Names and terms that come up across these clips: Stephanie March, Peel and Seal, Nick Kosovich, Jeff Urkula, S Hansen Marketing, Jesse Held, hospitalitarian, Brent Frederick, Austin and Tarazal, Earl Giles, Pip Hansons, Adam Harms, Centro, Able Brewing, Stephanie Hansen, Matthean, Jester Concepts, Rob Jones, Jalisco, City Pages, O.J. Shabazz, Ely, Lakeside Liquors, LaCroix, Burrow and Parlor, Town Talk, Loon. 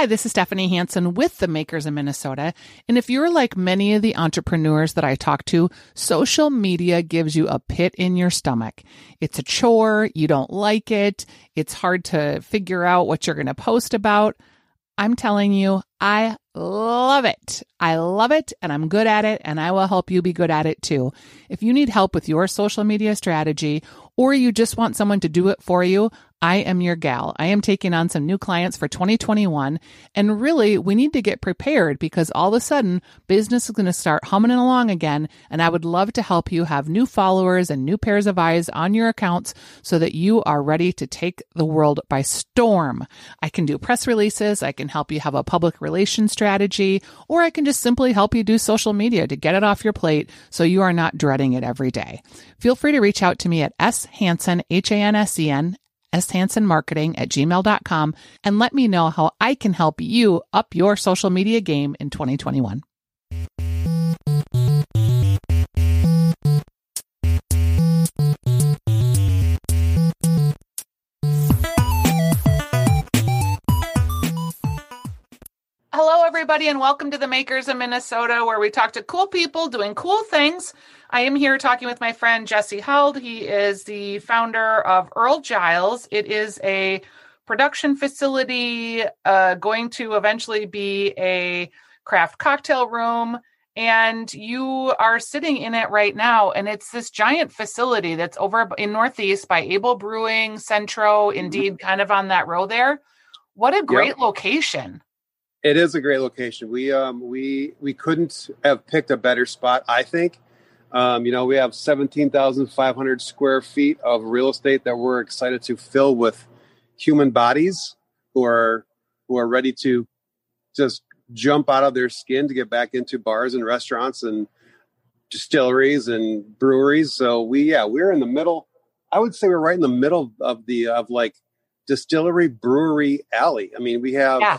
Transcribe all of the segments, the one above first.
Hi, this is Stephanie Hansen with The Makers in Minnesota. And if you're like many of the entrepreneurs that I talk to, social media gives you a pit in your stomach. It's a chore. You don't like it. It's hard to figure out what you're going to post about. I'm telling you, I love it. I love it, and I'm good at it, and I will help you be good at it too. If you need help with your social media strategy, or you just want someone to do it for you, I am your gal. I am taking on some new clients for 2021, and really, we need to get prepared because all of a sudden, business is going to start humming along again, and I would love to help you have new followers and new pairs of eyes on your accounts so that you are ready to take the world by storm. I can do press releases, I can help you have a public relations strategy, or I can just simply help you do social media to get it off your plate so you are not dreading it every day. Feel free to reach out to me at S Hansen, H-A-N-S-E-N, S Hansen Marketing at gmail.com and let me know how I can help you up your social media game in 2021. Hello, everybody, and welcome to The Makers in Minnesota, where we talk to cool people doing cool things. I am here talking with my friend Jesse Held. He is the founder of Earl Giles. It is a production facility going to eventually be a craft cocktail room, and you are sitting in it right now, and it's this giant facility that's over in Northeast by Able Brewing, Centro, Indeed, kind of on that row there. What a great location. It is a great location. We couldn't have picked a better spot, I think. We have 17,500 square feet of real estate that we're excited to fill with human bodies who are ready to just jump out of their skin to get back into bars and restaurants and distilleries and breweries. So we're in the middle. I would say we're right in the middle of the distillery brewery alley. I mean, we have. Yeah.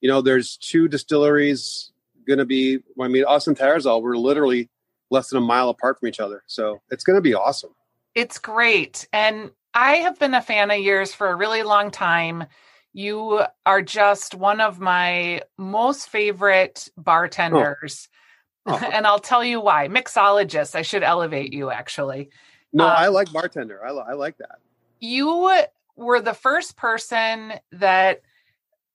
You know, there's two distilleries going to be, Austin and Tarazal, we're literally less than a mile apart from each other. So it's going to be awesome. It's great. And I have been a fan of yours for a really long time. You are just one of my most favorite bartenders. Oh. And I'll tell you why. Mixologist. I should elevate you, actually. No, I like bartender. I like that. You were the first person that,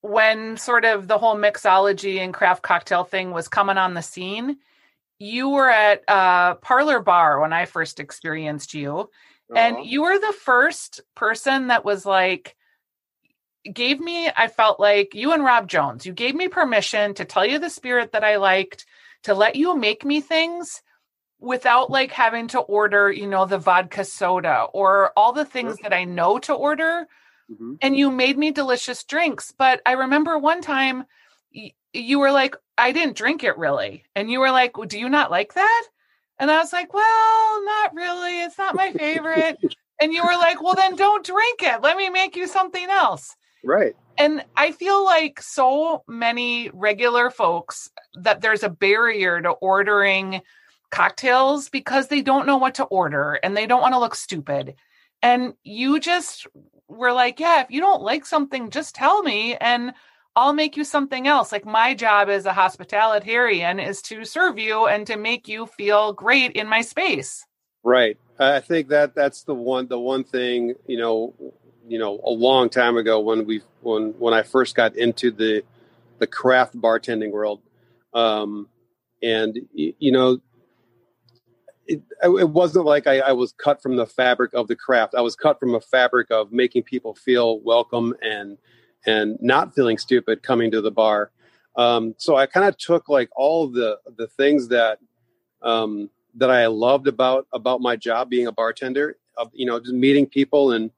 when sort of the whole mixology and craft cocktail thing was coming on the scene, you were at a parlor bar when I first experienced you. Uh-huh. And you were the first person that was like, I felt like you and Rob Jones, you gave me permission to tell you the spirit that I liked, to let you make me things without like having to order, the vodka soda or all the things that I know to order. Mm-hmm. And you made me delicious drinks. But I remember one time you were like, I didn't drink it really. And you were like, well, do you not like that? And I was like, well, not really. It's not my favorite. And you were like, well, then don't drink it. Let me make you something else. Right. And I feel like so many regular folks that there's a barrier to ordering cocktails because they don't know what to order and they don't want to look stupid. And you just were like, yeah, if you don't like something, just tell me and I'll make you something else. Like my job as a hospitalitarian is to serve you and to make you feel great in my space. Right. I think that's the one thing, a long time ago when I first got into the craft bartending world. It wasn't like I was cut from the fabric of the craft. I was cut from a fabric of making people feel welcome and not feeling stupid coming to the bar. So I kind of took like all the things that I loved about my job being a bartender, just meeting people and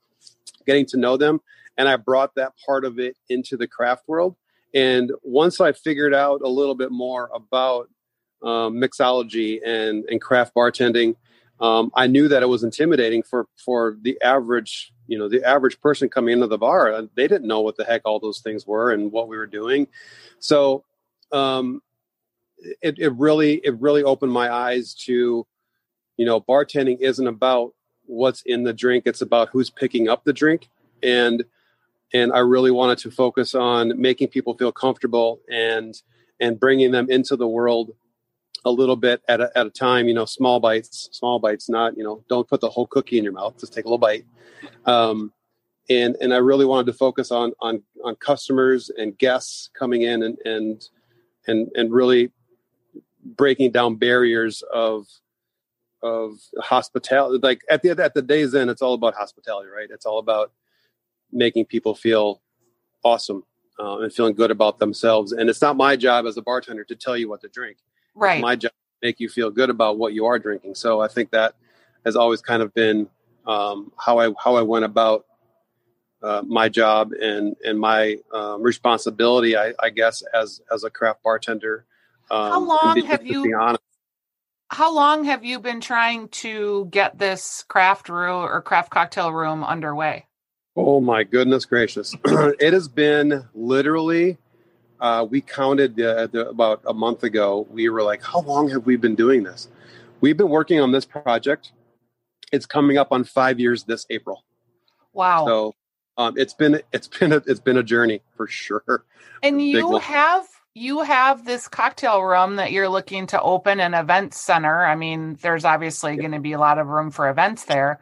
getting to know them. And I brought that part of it into the craft world. And once I figured out a little bit more about mixology and craft bartending. I knew that it was intimidating for the average person coming into the bar. They didn't know what the heck all those things were and what we were doing. So it really opened my eyes to, bartending isn't about what's in the drink. It's about who's picking up the drink. And And I really wanted to focus on making people feel comfortable and bringing them into the world a little bit at a time, you know, small bites, not, you know, don't put the whole cookie in your mouth, just take a little bite. And I really wanted to focus on customers and guests coming in and really breaking down barriers of hospitality. Like at the day's end, it's all about hospitality, right? It's all about making people feel awesome and feeling good about themselves. And it's not my job as a bartender to tell you what to drink. Right. It's my job to make you feel good about what you are drinking. So I think that has always kind of been how I went about my job and my responsibility, I guess, as a craft bartender. How long have you been trying to get this craft brew or craft cocktail room underway? Oh my goodness gracious! It has been literally. We counted about a month ago. We were like, "How long have we been doing this?" We've been working on this project. It's coming up on 5 years this April. Wow! So it's been a journey for sure. And you have this cocktail room that you're looking to open an event center. I mean, there's obviously going to be a lot of room for events there.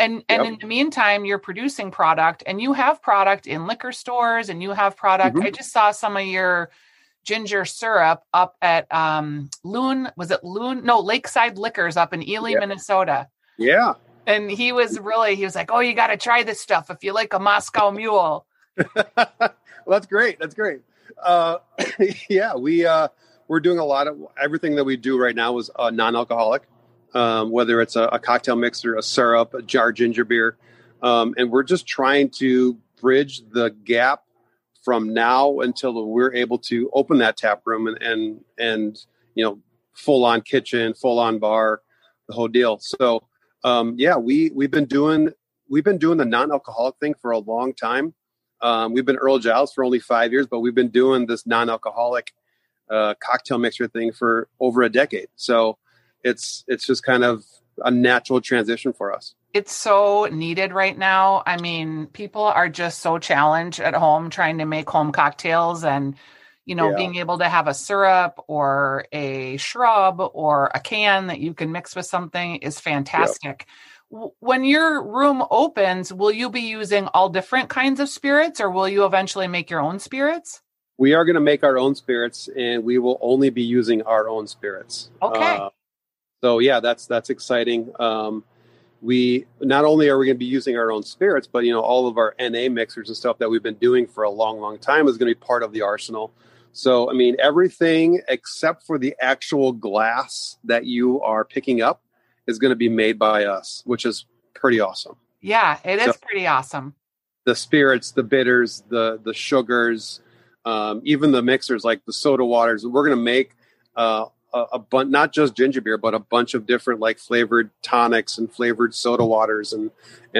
And in the meantime, you're producing product, and you have product in liquor stores, and you have product. Mm-hmm. I just saw some of your ginger syrup up at Loon. Was it Loon? No, Lakeside Liquors up in Ely, Minnesota. Yeah. And he was like, "Oh, you got to try this stuff if you like a Moscow Mule." Well, that's great. Yeah, we're doing a lot of everything that we do right now is non-alcoholic. Whether it's a cocktail mixer, a syrup, a jar ginger beer. And we're just trying to bridge the gap from now until we're able to open that tap room and you know, full on kitchen, full on bar, the whole deal. So, we've been doing the non-alcoholic thing for a long time. We've been Earl Giles for only 5 years, but we've been doing this non-alcoholic cocktail mixer thing for over a decade. So, it's just kind of a natural transition for us. It's so needed right now. I mean, people are just so challenged at home trying to make home cocktails and, you know, being able to have a syrup or a shrub or a can that you can mix with something is fantastic. Yeah. When your room opens, will you be using all different kinds of spirits, or will you eventually make your own spirits? We are going to make our own spirits, and we will only be using our own spirits. Okay. So yeah, that's exciting. We not only are we going to be using our own spirits, but you know, all of our NA mixers and stuff that we've been doing for a long, long time is going to be part of the arsenal. So I mean, everything except for the actual glass that you are picking up is going to be made by us, which is pretty awesome. Yeah, it is pretty awesome. The spirits, the bitters, the sugars, even the mixers like the soda waters, we're going to make. A bunch, not just ginger beer, but a bunch of different like flavored tonics and flavored soda waters and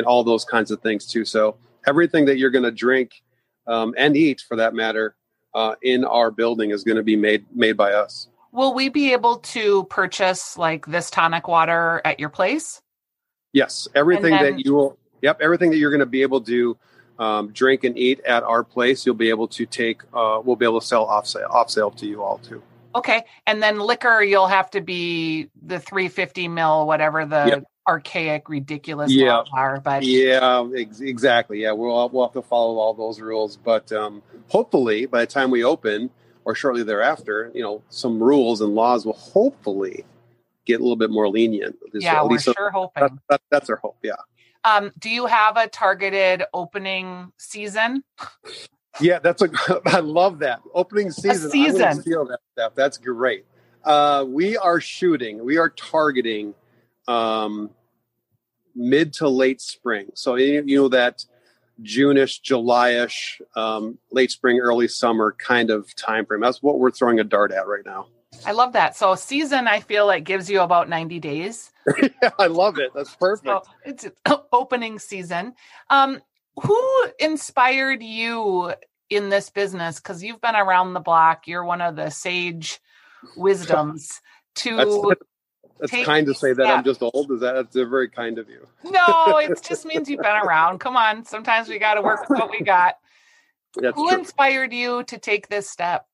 all those kinds of things too. So everything that you're going to drink and eat, for that matter, in our building is going to be made by us. Will we be able to purchase like this tonic water at your place? Yes, everything that you're going to be able to drink and eat at our place, you'll be able to take. We'll be able to sell off sale to you all too. Okay. And then liquor, you'll have to be the 350 mil, whatever the archaic, ridiculous laws are. But yeah, exactly. Yeah, we'll have to follow all those rules. But hopefully, by the time we open or shortly thereafter, you know, some rules and laws will hopefully get a little bit more lenient. Yeah, we're sure hoping. That's our hope, yeah. Do you have a targeted opening season? Yeah, I love that. Opening season. I would steal that stuff. That's great. We are targeting mid to late spring. So, you know, that June-ish, July-ish, late spring, early summer kind of time frame. That's what we're throwing a dart at right now. I love that. So season, I feel like gives you about 90 days. Yeah, I love it. That's perfect. So it's opening season. Who inspired you in this business? Because you've been around the block. You're one of the sage wisdoms to That's kind to say that I'm just old. Is that? That's very kind of you. No, it just means you've been around. Come on. Sometimes we got to work with what we got. That's Who true. Inspired you to take this step?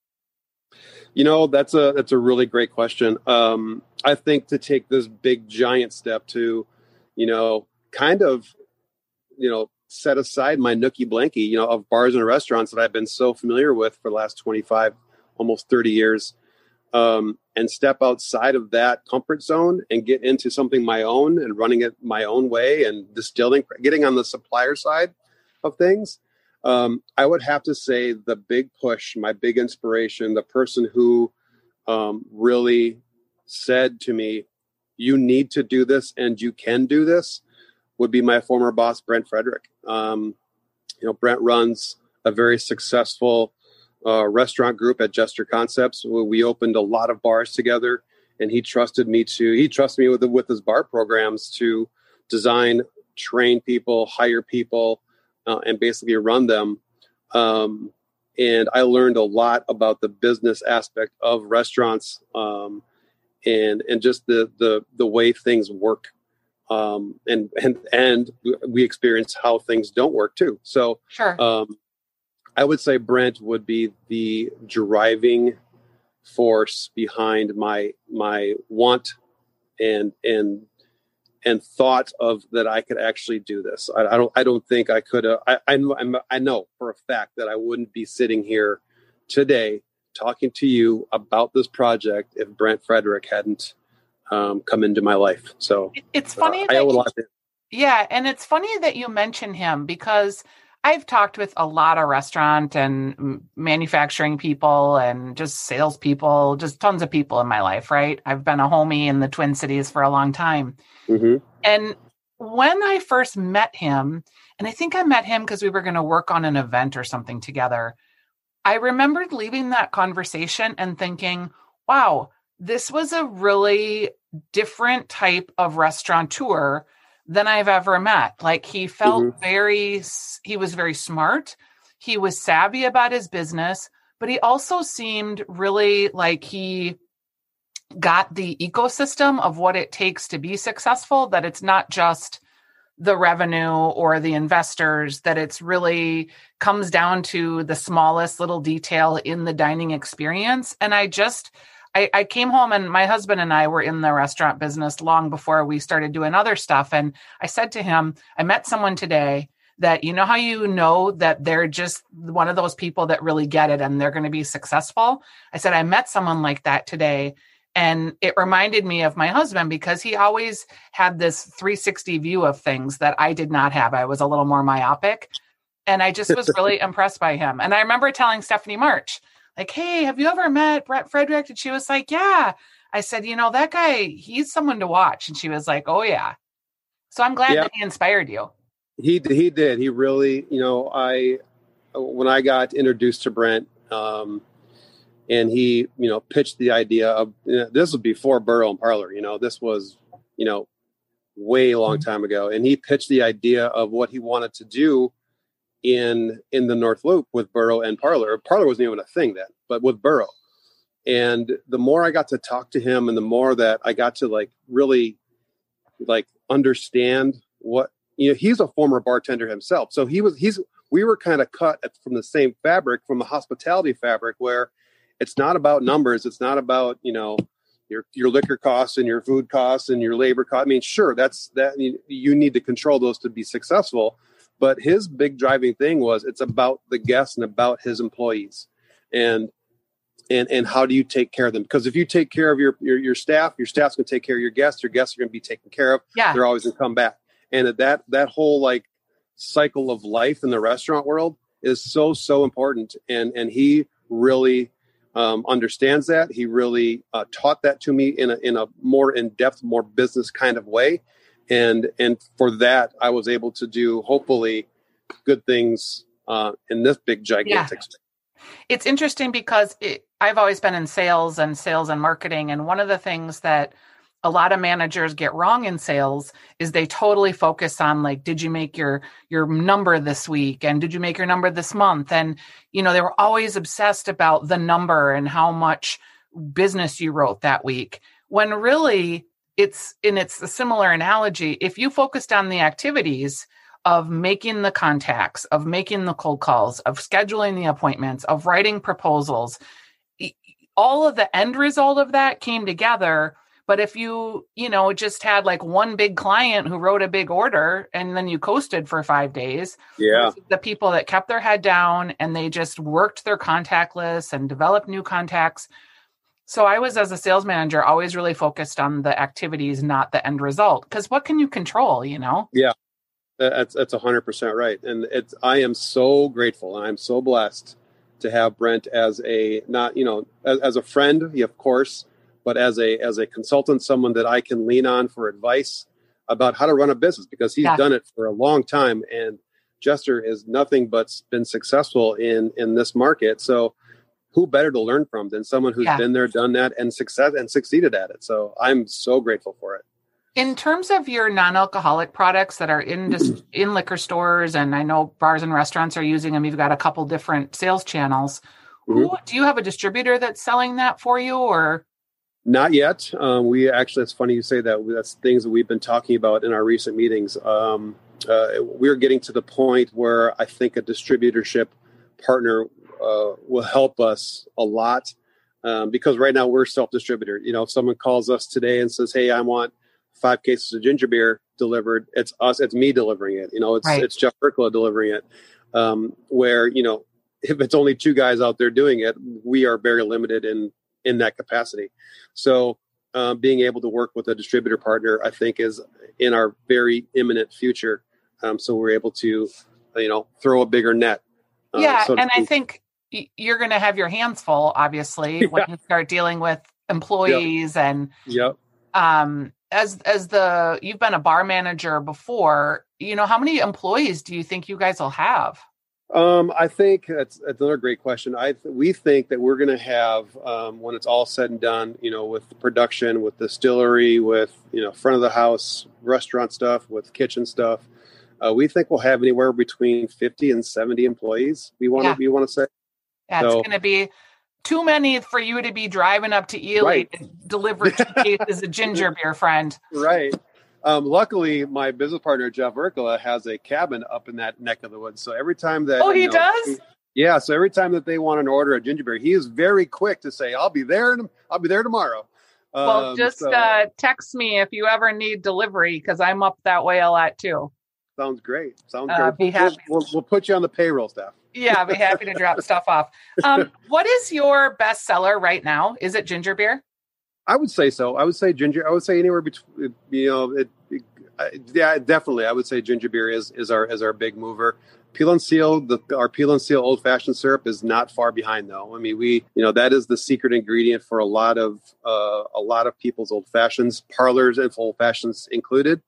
You know, that's a really great question. I think to take this big giant step to, you know, kind of, you know, set aside my nookie blankie, you know, of bars and restaurants that I've been so familiar with for the last 25, almost 30 years. And step outside of that comfort zone and get into something my own and running it my own way and distilling, getting on the supplier side of things. I would have to say the big push, my big inspiration, the person who really said to me, you need to do this and you can do this, would be my former boss, Brent Frederick. You know, Brent runs a very successful restaurant group at Jester Concepts. We opened a lot of bars together, and he trusted me with his bar programs to design, train people, hire people, and basically run them. And I learned a lot about the business aspect of restaurants, and just the way things work. And we experience how things don't work too. So, sure. I would say Brent would be the driving force behind my want and thought of that I could actually do this. I don't think I could. I know for a fact that I wouldn't be sitting here today talking to you about this project if Brent Frederick hadn't come into my life. So it's funny. I owe a lot to him. Yeah, and it's funny that you mention him because I've talked with a lot of restaurant and manufacturing people and just salespeople, just tons of people in my life, right? I've been a homie in the Twin Cities for a long time. Mm-hmm. And when I first met him, and I think I met him because we were going to work on an event or something together, I remembered leaving that conversation and thinking, wow, this was a really different type of restaurateur than I've ever met. Like he felt mm-hmm. he was very smart. He was savvy about his business, but he also seemed really like he got the ecosystem of what it takes to be successful, that it's not just the revenue or the investors, that it's really comes down to the smallest little detail in the dining experience. And I came home and my husband and I were in the restaurant business long before we started doing other stuff. And I said to him, I met someone today that, you know how you know that they're just one of those people that really get it and they're going to be successful. I said, I met someone like that today. And it reminded me of my husband because he always had this 360 view of things that I did not have. I was a little more myopic and I just was really impressed by him. And I remember telling Stephanie March, like, hey, have you ever met Brent Frederick? And she was like, yeah. I said, you know, that guy, he's someone to watch. And she was like, oh, yeah. So I'm glad that he inspired you. He did. He really, you know, when I got introduced to Brent and he, you know, pitched the idea of, you know, this was before Burrow and Parlor, you know, this was, you know, way long time ago. And he pitched the idea of what he wanted to do in the North Loop with Burrow and Parlor. Parlor wasn't even a thing then, but with Burrow. And the more I got to talk to him and the more that I got to like really like understand what, you know, he's a former bartender himself. So we were kind of cut from the same fabric, from the hospitality fabric, where it's not about numbers. It's not about, you know, your liquor costs and your food costs and your labor costs. I mean, sure, you need to control those to be successful. But his big driving thing was it's about the guests and about his employees and how do you take care of them? Because if you take care of your staff, your staff's going to take care of your guests. Your guests are going to be taken care of. Yeah. They're always going to come back. And that whole like cycle of life in the restaurant world is so, so important. And he really understands that. He really taught that to me in a more in-depth, more business kind of way. And for that, I was able to do hopefully good things in this big gigantic space. It's interesting because I've always been in sales and marketing. And one of the things that a lot of managers get wrong in sales is they totally focus on like, did you make your number this week? And did you make your number this month? And, you know, they were always obsessed about the number and how much business you wrote that week. When really it's a similar analogy. If you focused on the activities of making the contacts, of making the cold calls, of scheduling the appointments, of writing proposals, all of the end result of that came together. But if you, just had like one big client who wrote a big order and then you coasted for 5 days, the people that kept their head down and they just worked their contact lists and developed new contacts. So I was, as a sales manager, always really focused on the activities, not the end result. Because what can you control, Yeah, that's 100% right. And I am so grateful and I'm so blessed to have Brent as a, not, as a friend, of course, but as a consultant, someone that I can lean on for advice about how to run a business, because he's done it for a long time. And Jester is nothing but been successful in this market. So who better to learn from than someone who's been there, done that, and succeeded at it. So I'm so grateful for it. In terms of your non-alcoholic products that are in liquor stores, and I know bars and restaurants are using them, you've got a couple different sales channels. Mm-hmm. Do you have a distributor that's selling that for you, or? Not yet. We actually, it's funny you say that. That's things that we've been talking about in our recent meetings. We're getting to the point where I think a distributorship partner will help us a lot, because right now we're self-distributor. If someone calls us today and says, "Hey, I want 5 cases of ginger beer delivered," it's us. It's me delivering it. It's Jeff Urkula delivering it. Where if it's only 2 guys out there doing it, we are very limited in that capacity. So being able to work with a distributor partner, I think, is in our very imminent future. So we're able to, throw a bigger net. I think you're going to have your hands full, obviously, when you start dealing with employees and as you've been a bar manager before, how many employees do you think you guys will have? I think that's another great question. We think that we're going to have, when it's all said and done, with production, with distillery, with, front of the house, restaurant stuff, with kitchen stuff, we think we'll have anywhere between 50 and 70 employees. We want to say. That's going to be too many for you to be driving up to Ely to deliver 2 cases of ginger beer, friend. Right. Luckily, my business partner, Jeff Urkula, has a cabin up in that neck of the woods. So every time that... Oh, he does? Yeah. So every time that they want an order of ginger beer, he is very quick to say, I'll be there tomorrow. Text me if you ever need delivery, because I'm up that way a lot, too. Sounds great. Be happy. We'll put you on the payroll staff. Yeah, I'll be happy to drop stuff off. What is your best seller right now? Is it ginger beer? I would say so. I would say ginger. I would say anywhere between, definitely. I would say ginger beer is our big mover. Peel and Seal, our Peel and Seal old fashioned syrup is not far behind, though. I mean, that is the secret ingredient for a lot of people's old fashions, parlors and old fashions included.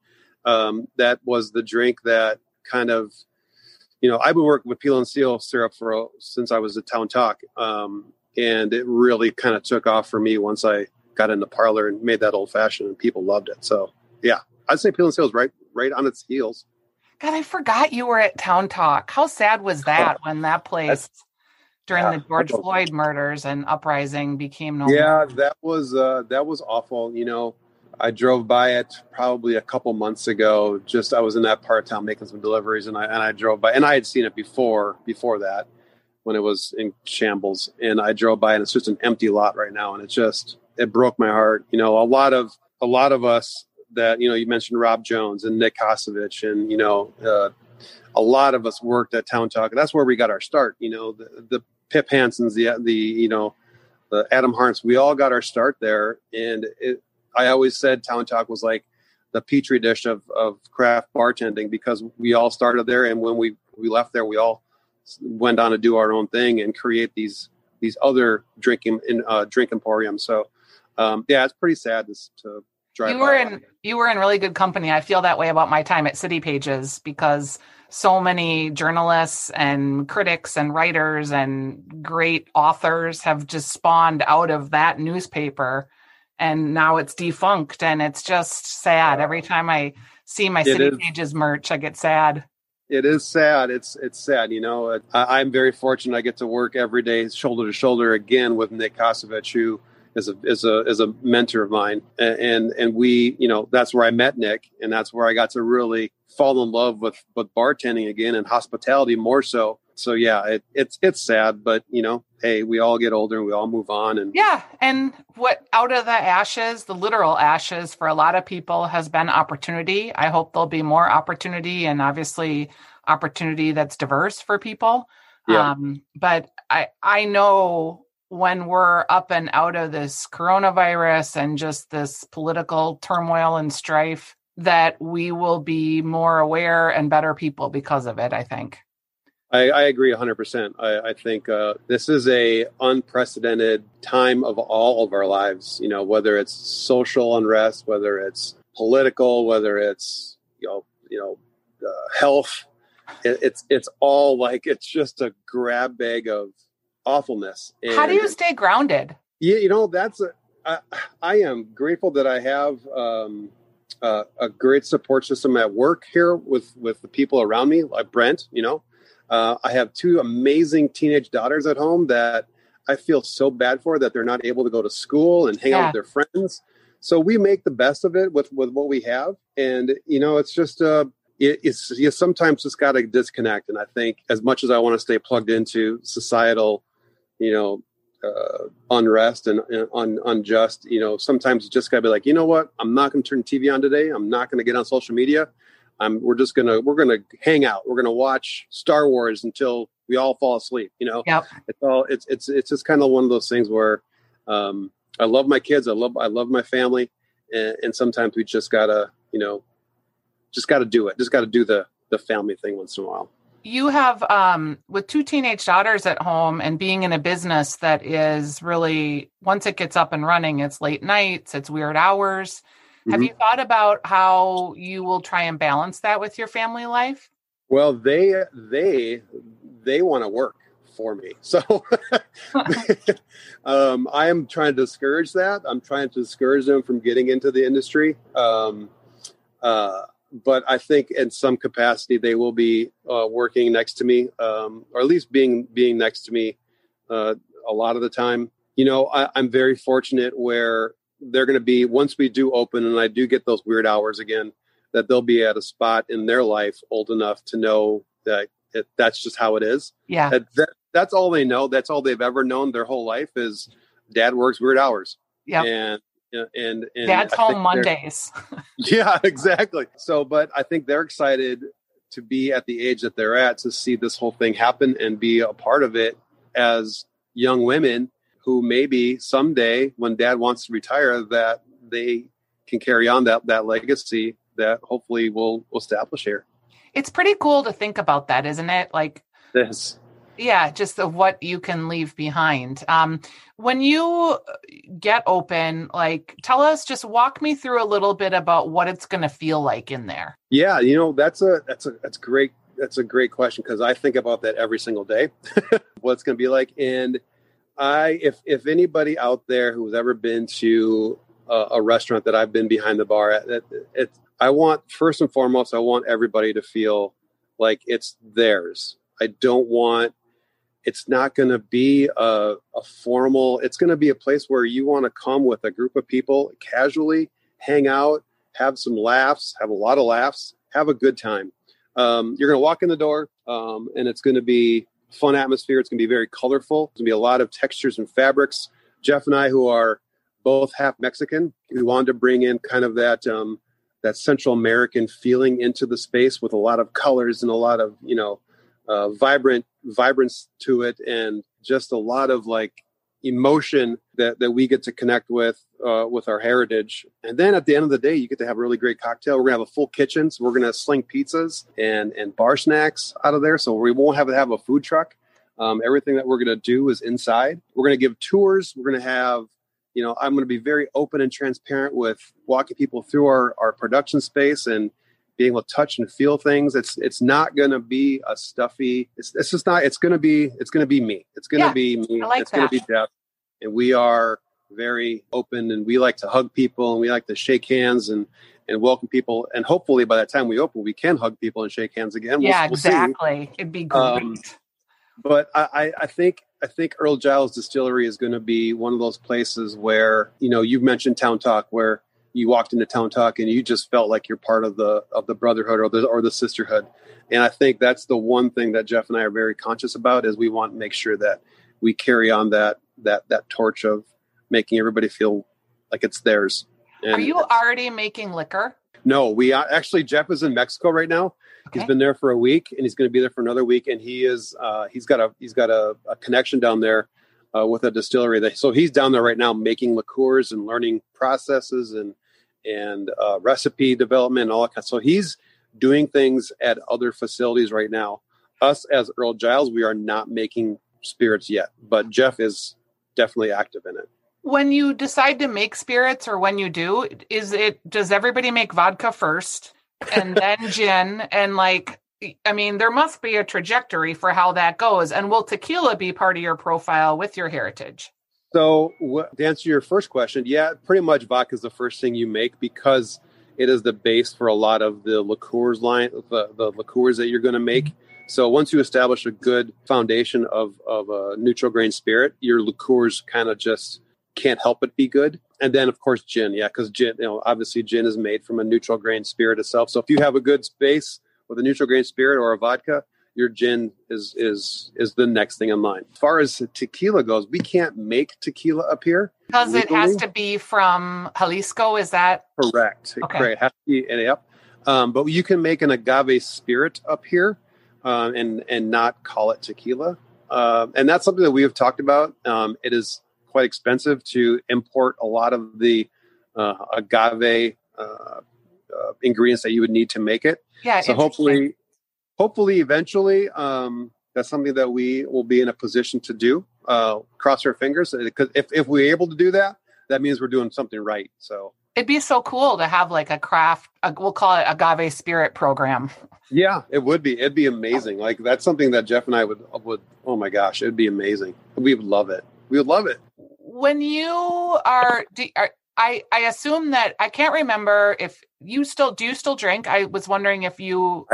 That was the drink that kind of, I've been working with Peel and Seal syrup since I was at Town Talk, and it really kind of took off for me once I got in the parlor and made that old fashioned, and people loved it. So yeah, I'd say Peel and Seal is right on its heels. God, I forgot you were at Town Talk. How sad was that when that place during the George Floyd murders and uprising became known? Yeah, that was awful. I drove by it probably a couple months ago. Just, I was in that part of town making some deliveries, and I drove by, and I had seen it before that when it was in shambles, and I drove by, and it's just an empty lot right now, and it broke my heart. A lot of us that, you mentioned Rob Jones and Nick Kosovich, and, a lot of us worked at Town Talk. That's where we got our start. The Pip Hansons, the Adam Harms, we all got our start there. And I always said Town Talk was like the petri dish of craft bartending, because we all started there. And when we left there, we all went on to do our own thing and create these other drink emporiums. So, it's pretty sad to drive. You were in really good company. I feel that way about my time at City Pages, because so many journalists and critics and writers and great authors have just spawned out of that newspaper, and now it's defunct, and it's just sad. Every time I see my City Pages merch, I get sad. It is sad. It's sad. I'm very fortunate. I get to work every day shoulder to shoulder again with Nick Kosovich, who as a mentor of mine. And we, you know, that's where I met Nick, and that's where I got to really fall in love with bartending again, and hospitality more so. So yeah, it's sad, but you know, hey, we all get older and we all move on. And yeah. And what out of the ashes, the literal ashes for a lot of people has been opportunity. I hope there'll be more opportunity, and obviously opportunity that's diverse for people. Yeah. But I know when we're up and out of this coronavirus and just this political turmoil and strife, that we will be more aware and better people because of it, I think. I agree 100%. I think this is a unprecedented time of all of our lives, you know, whether it's social unrest, whether it's political, whether it's, health, it's all like, it's just a grab bag of awfulness. And how do you stay grounded? Yeah. You know, I am grateful that I have, a great support system at work here with the people around me, like Brent, you know. I have two amazing teenage daughters at home that I feel so bad for, that they're not able to go to school and hang out with their friends. So we make the best of it with what we have. And, you know, it's just, it's you sometimes just got to disconnect. And I think as much as I want to stay plugged into societal, you know, unrest and unjust, you know, sometimes you just got to be like, you know what, I'm not going to turn TV on today. I'm not going to get on social media. We're gonna hang out. We're gonna watch Star Wars until we all fall asleep. You know, yep. It's just kind of one of those things where I love my kids, I love my family, and sometimes we just gotta, you know, do it. Just gotta do the family thing once in a while. You have with two teenage daughters at home and being in a business that is really, once it gets up and running, it's late nights, it's weird hours. Have you thought about how you will try and balance that with your family life? Well, they want to work for me. So I am trying to discourage that. I'm trying to discourage them from getting into the industry. But I think in some capacity, they will be working next to me, or at least being next to me a lot of the time. You know, I'm very fortunate where they're going to be, once we do open and I do get those weird hours again, that they'll be at a spot in their life old enough to know that that's just how it is. Yeah. That's all they know. That's all they've ever known their whole life is dad works weird hours. Yeah. And dad's home Mondays. Yeah, exactly. So, but I think they're excited to be at the age that they're at, to see this whole thing happen and be a part of it as young women who maybe someday when dad wants to retire, that they can carry on that legacy that hopefully we'll establish here. It's pretty cool to think about that, isn't it? Like this. Yeah. Just of what you can leave behind. When you get open, like tell us, just walk me through a little bit about what it's going to feel like in there. Yeah. You know, that's a great question. 'Cause I think about that every single day, what it's going to be like. And if anybody out there who's ever been to a restaurant that I've been behind the bar at, I want, first and foremost, I want everybody to feel like it's theirs. It's not going to be a formal, it's going to be a place where you want to come with a group of people, casually hang out, have some laughs, have a lot of laughs, have a good time. You're going to walk in the door and it's going to be fun atmosphere. It's going to be very colorful. There's going to be a lot of textures and fabrics. Jeff and I, who are both half Mexican, we wanted to bring in kind of that Central American feeling into the space with a lot of colors and a lot of, you know, vibrance to it, and just a lot of like emotion that we get to connect with our heritage. And then at the end of the day, you get to have a really great cocktail. We're gonna have a full kitchen, so we're gonna sling pizzas and bar snacks out of there. So we won't have a food truck. Everything that we're gonna do is inside. We're gonna give tours. We're gonna have, you know, I'm gonna be very open and transparent with walking people through our production space and being able to touch and feel things. It's not going to be a stuffy, it's just not, it's going to be me. It's going to be me. I like it's going to be Jeff. And we are very open, and we like to hug people, and we like to shake hands and welcome people. And hopefully by the time we open, we can hug people and shake hands again. Yeah, we'll exactly. See. It'd be great. But I think I think Earl Giles Distillery is going to be one of those places where, you know, you've mentioned Town Talk, where you walked into Town Talk and you just felt like you're part of the brotherhood or the sisterhood. And I think that's the one thing that Jeff and I are very conscious about, is we want to make sure that we carry on that torch of making everybody feel like it's theirs. And are you already making liquor? No, we are, actually. Jeff is in Mexico right now. Okay. He's been there for a week, and he's going to be there for another week. And he is he's got a connection down there with a distillery. So he's down there right now making liqueurs and learning processes and recipe development and all that kind of stuff. So he's doing things at other facilities right now. Us as Earl Giles, we are not making spirits yet, but Jeff is definitely active in it. When you decide to make spirits, or when you do, does everybody make vodka first and then gin? And there must be a trajectory for how that goes. And will tequila be part of your profile with your heritage? So to answer your first question, yeah, pretty much vodka is the first thing you make, because it is the base for a lot of the liqueurs line, the liqueurs that you're going to make. So once you establish a good foundation of a neutral grain spirit, your liqueurs kind of just can't help but be good. And then, of course, gin. Yeah, because gin, obviously gin is made from a neutral grain spirit itself. So if you have a good base with a neutral grain spirit or a vodka, your gin is the next thing in line. As far as tequila goes, we can't make tequila up here. Because it has to be from Jalisco, is that? Correct. Okay. It has to be, yep. But you can make an agave spirit up here and not call it tequila. And that's something that we have talked about. It is quite expensive to import a lot of the agave ingredients that you would need to make it. Yeah. So hopefully eventually that's something that we will be in a position to do. Cross our fingers, because if we're able to do that, that means we're doing something right. So it'd be so cool to have like a craft, we'll call it agave spirit program. Yeah, it would be. It'd be amazing. Like, that's something that Jeff and I would oh my gosh, it'd be amazing. We would love it. We would love it. When you I assume that, I can't remember if you still drink? I was wondering if you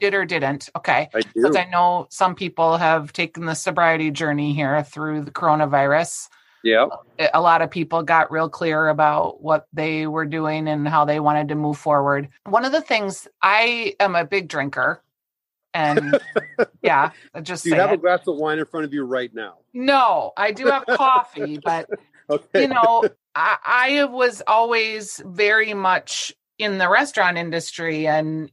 did or didn't. Okay. I do. Because I know some people have taken the sobriety journey here through the coronavirus. Yeah. A lot of people got real clear about what they were doing and how they wanted to move forward. One of the things, I am a big drinker. And yeah, just do you have a glass of wine in front of you right now? No, I do have coffee, but okay. I was always very much in the restaurant industry, and,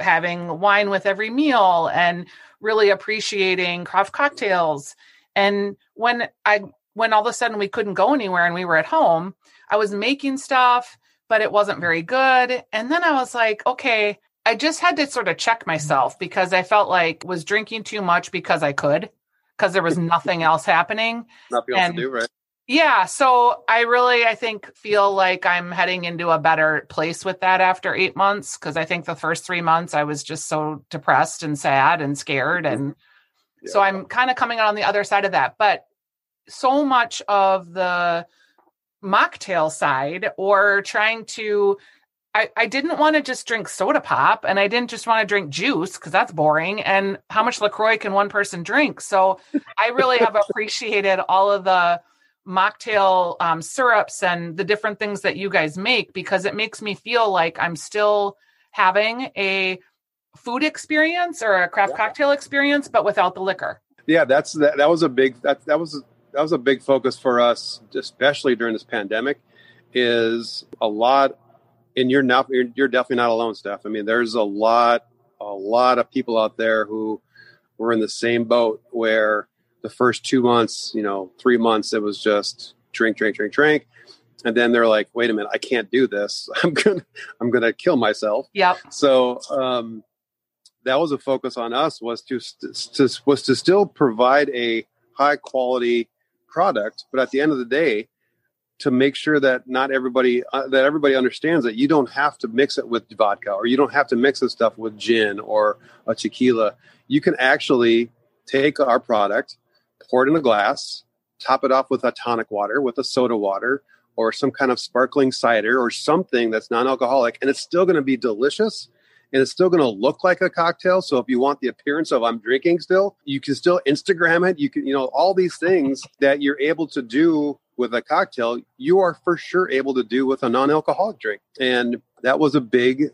having wine with every meal and really appreciating craft cocktails. And when all of a sudden we couldn't go anywhere and we were at home, I was making stuff, but it wasn't very good. And then I was like, okay, I just had to sort of check myself, because I felt like was drinking too much because I could, because there was nothing else happening. Nothing else to do, right? Yeah. So I feel like I'm heading into a better place with that after 8 months. Because I think the first 3 months I was just so depressed and sad and scared. And yeah. So I'm kind of coming out on the other side of that. But so much of the mocktail side, or trying to, I didn't want to just drink soda pop, and I didn't just want to drink juice, because that's boring. And how much LaCroix can one person drink? So I really have appreciated all of the mocktail syrups and the different things that you guys make, because it makes me feel like I'm still having a food experience or a craft cocktail experience, but without the liquor. Yeah, that was a big focus for us, especially during this pandemic, is a lot. And you're definitely not alone, Steph. I mean, there's a lot of people out there who were in the same boat, where the first 2 months, 3 months, it was just drink. And then they're like, wait a minute, I can't do this. I'm going to kill myself. Yeah. So, that was a focus on us, was to still provide a high quality product. But at the end of the day, to make sure that everybody understands that you don't have to mix it with vodka, or you don't have to mix this stuff with gin or a tequila. You can actually take our product, pour it in a glass, top it off with a tonic water, with a soda water, or some kind of sparkling cider or something that's non-alcoholic. And it's still going to be delicious. and it's still going to look like a cocktail. So if you want the appearance of I'm drinking still, you can still Instagram it. You can, you know, all these things that you're able to do with a cocktail, you are for sure able to do with a non-alcoholic drink. And that was a big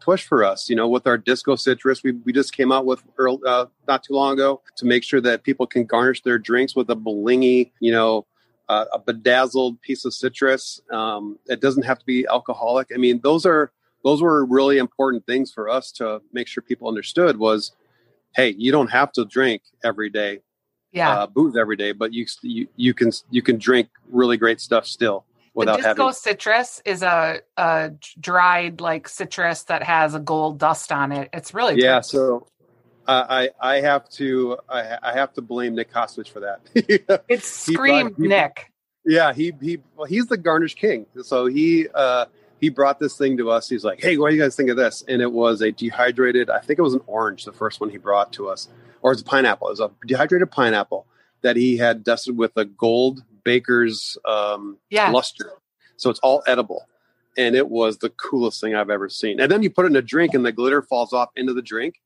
push for us, you know, with our Disco Citrus. We just came out with Earl, not too long ago, to make sure that people can garnish their drinks with a blingy, you know, a bedazzled piece of citrus. It doesn't have to be alcoholic. I mean, those were really important things for us to make sure people understood was, hey, you don't have to drink every day, booze every day, but you can drink really great stuff still. The Disco Citrus is a dried like citrus that has a gold dust on it. It's really tasty. So I have to blame Nick Kosovich for that. It's screamed Nick. Yeah, he's the garnish king. So he brought this thing to us. He's like, hey, what do you guys think of this? And it was a dehydrated, I think it was an orange, the first one he brought to us, or it was a pineapple. It was a dehydrated pineapple that he had dusted with a gold baker's luster. So it's all edible. And it was the coolest thing I've ever seen. And then you put it in a drink and the glitter falls off into the drink.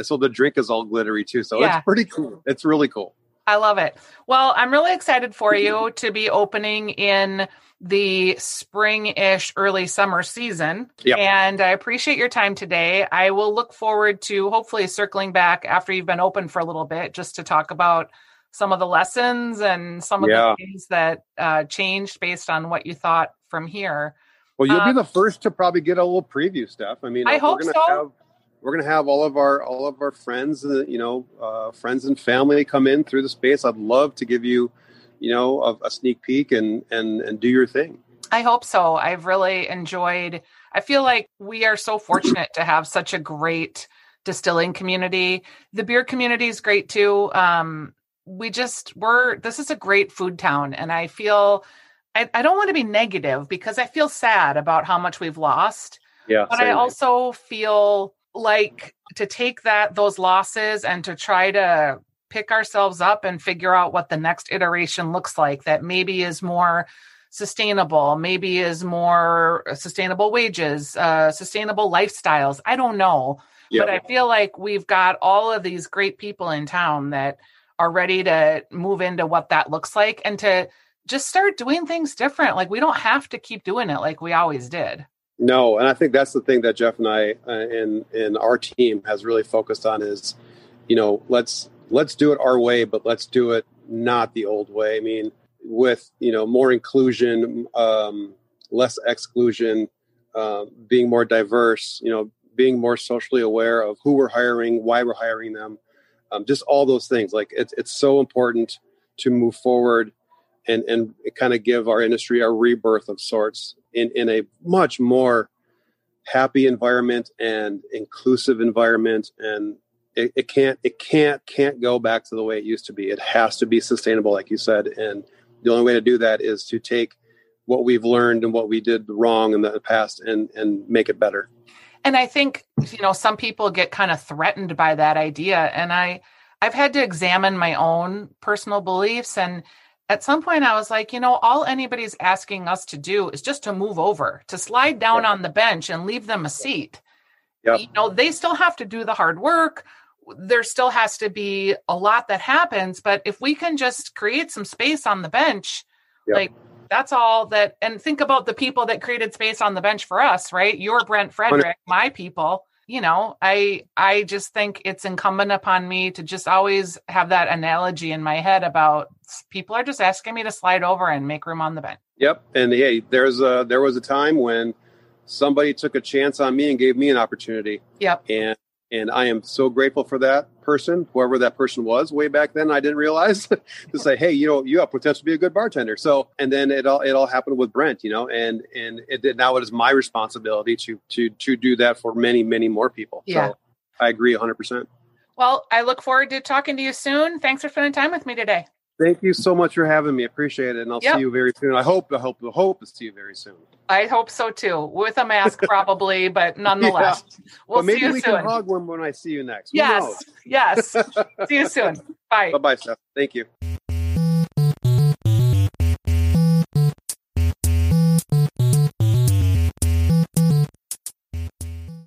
So the drink is all glittery too. So it's pretty cool. It's really cool. I love it. Well, I'm really excited for you to be opening in the spring-ish, early summer season. Yep. And I appreciate your time today. I will look forward to hopefully circling back after you've been open for a little bit, just to talk about some of the lessons and some of the things that changed based on what you thought from here. Well, you'll be the first to probably get a little preview stuff. I mean, I hope so. We're going to have all of our friends, you know, friends and family come in through the space. I'd love to give you, you know, a sneak peek and do your thing. I hope so. I've really enjoyed. I feel like we are so fortunate to have such a great distilling community. The beer community is great too. This is a great food town, and I feel I don't want to be negative because I feel sad about how much we've lost. Yeah, but I also feel like to take those losses and to try to pick ourselves up and figure out what the next iteration looks like that maybe is more sustainable, maybe is more sustainable wages, sustainable lifestyles. I don't know, but I feel like we've got all of these great people in town that are ready to move into what that looks like and to just start doing things different. Like we don't have to keep doing it like we always did. No. And I think that's the thing that Jeff and I and our team has really focused on is, you know, let's do it our way, but let's do it not the old way. I mean, with, you know, more inclusion, less exclusion, being more diverse, you know, being more socially aware of who we're hiring, why we're hiring them. Just all those things. Like it's so important to move forward and kind of give our industry a rebirth of sorts in a much more happy environment and inclusive environment. And it can't go back to the way it used to be. It has to be sustainable, like you said. And the only way to do that is to take what we've learned and what we did wrong in the past and make it better. And I think, you know, some people get kind of threatened by that idea. And I've had to examine my own personal beliefs. And at some point I was like, you know, all anybody's asking us to do is just to move over, to slide down on the bench and leave them a seat. Yep. You know, they still have to do the hard work. There still has to be a lot that happens. But if we can just create some space on the bench, like that's all that. And think about the people that created space on the bench for us, right? You're Brent Frederick, my people, you know, I just think it's incumbent upon me to just always have that analogy in my head about people are just asking me to slide over and make room on the bench. Yep. And hey, there was a time when somebody took a chance on me and gave me an opportunity. Yep. And I am so grateful for that person, whoever that person was way back then. I didn't realize to say, hey, you know, you have potential to be a good bartender. So, and then it all happened with Brent, you know, and now it is my responsibility to do that for many, many more people. Yeah. So I agree 100%. Well, I look forward to talking to you soon. Thanks for spending time with me today. Thank you so much for having me. Appreciate it. And I'll see you very soon. I hope to see you very soon. I hope so too. With a mask probably, but nonetheless. Yeah. We'll see you soon. Maybe we can hug when I see you next. Yes. Yes. See you soon. Bye. Bye-bye, Steph. Thank you.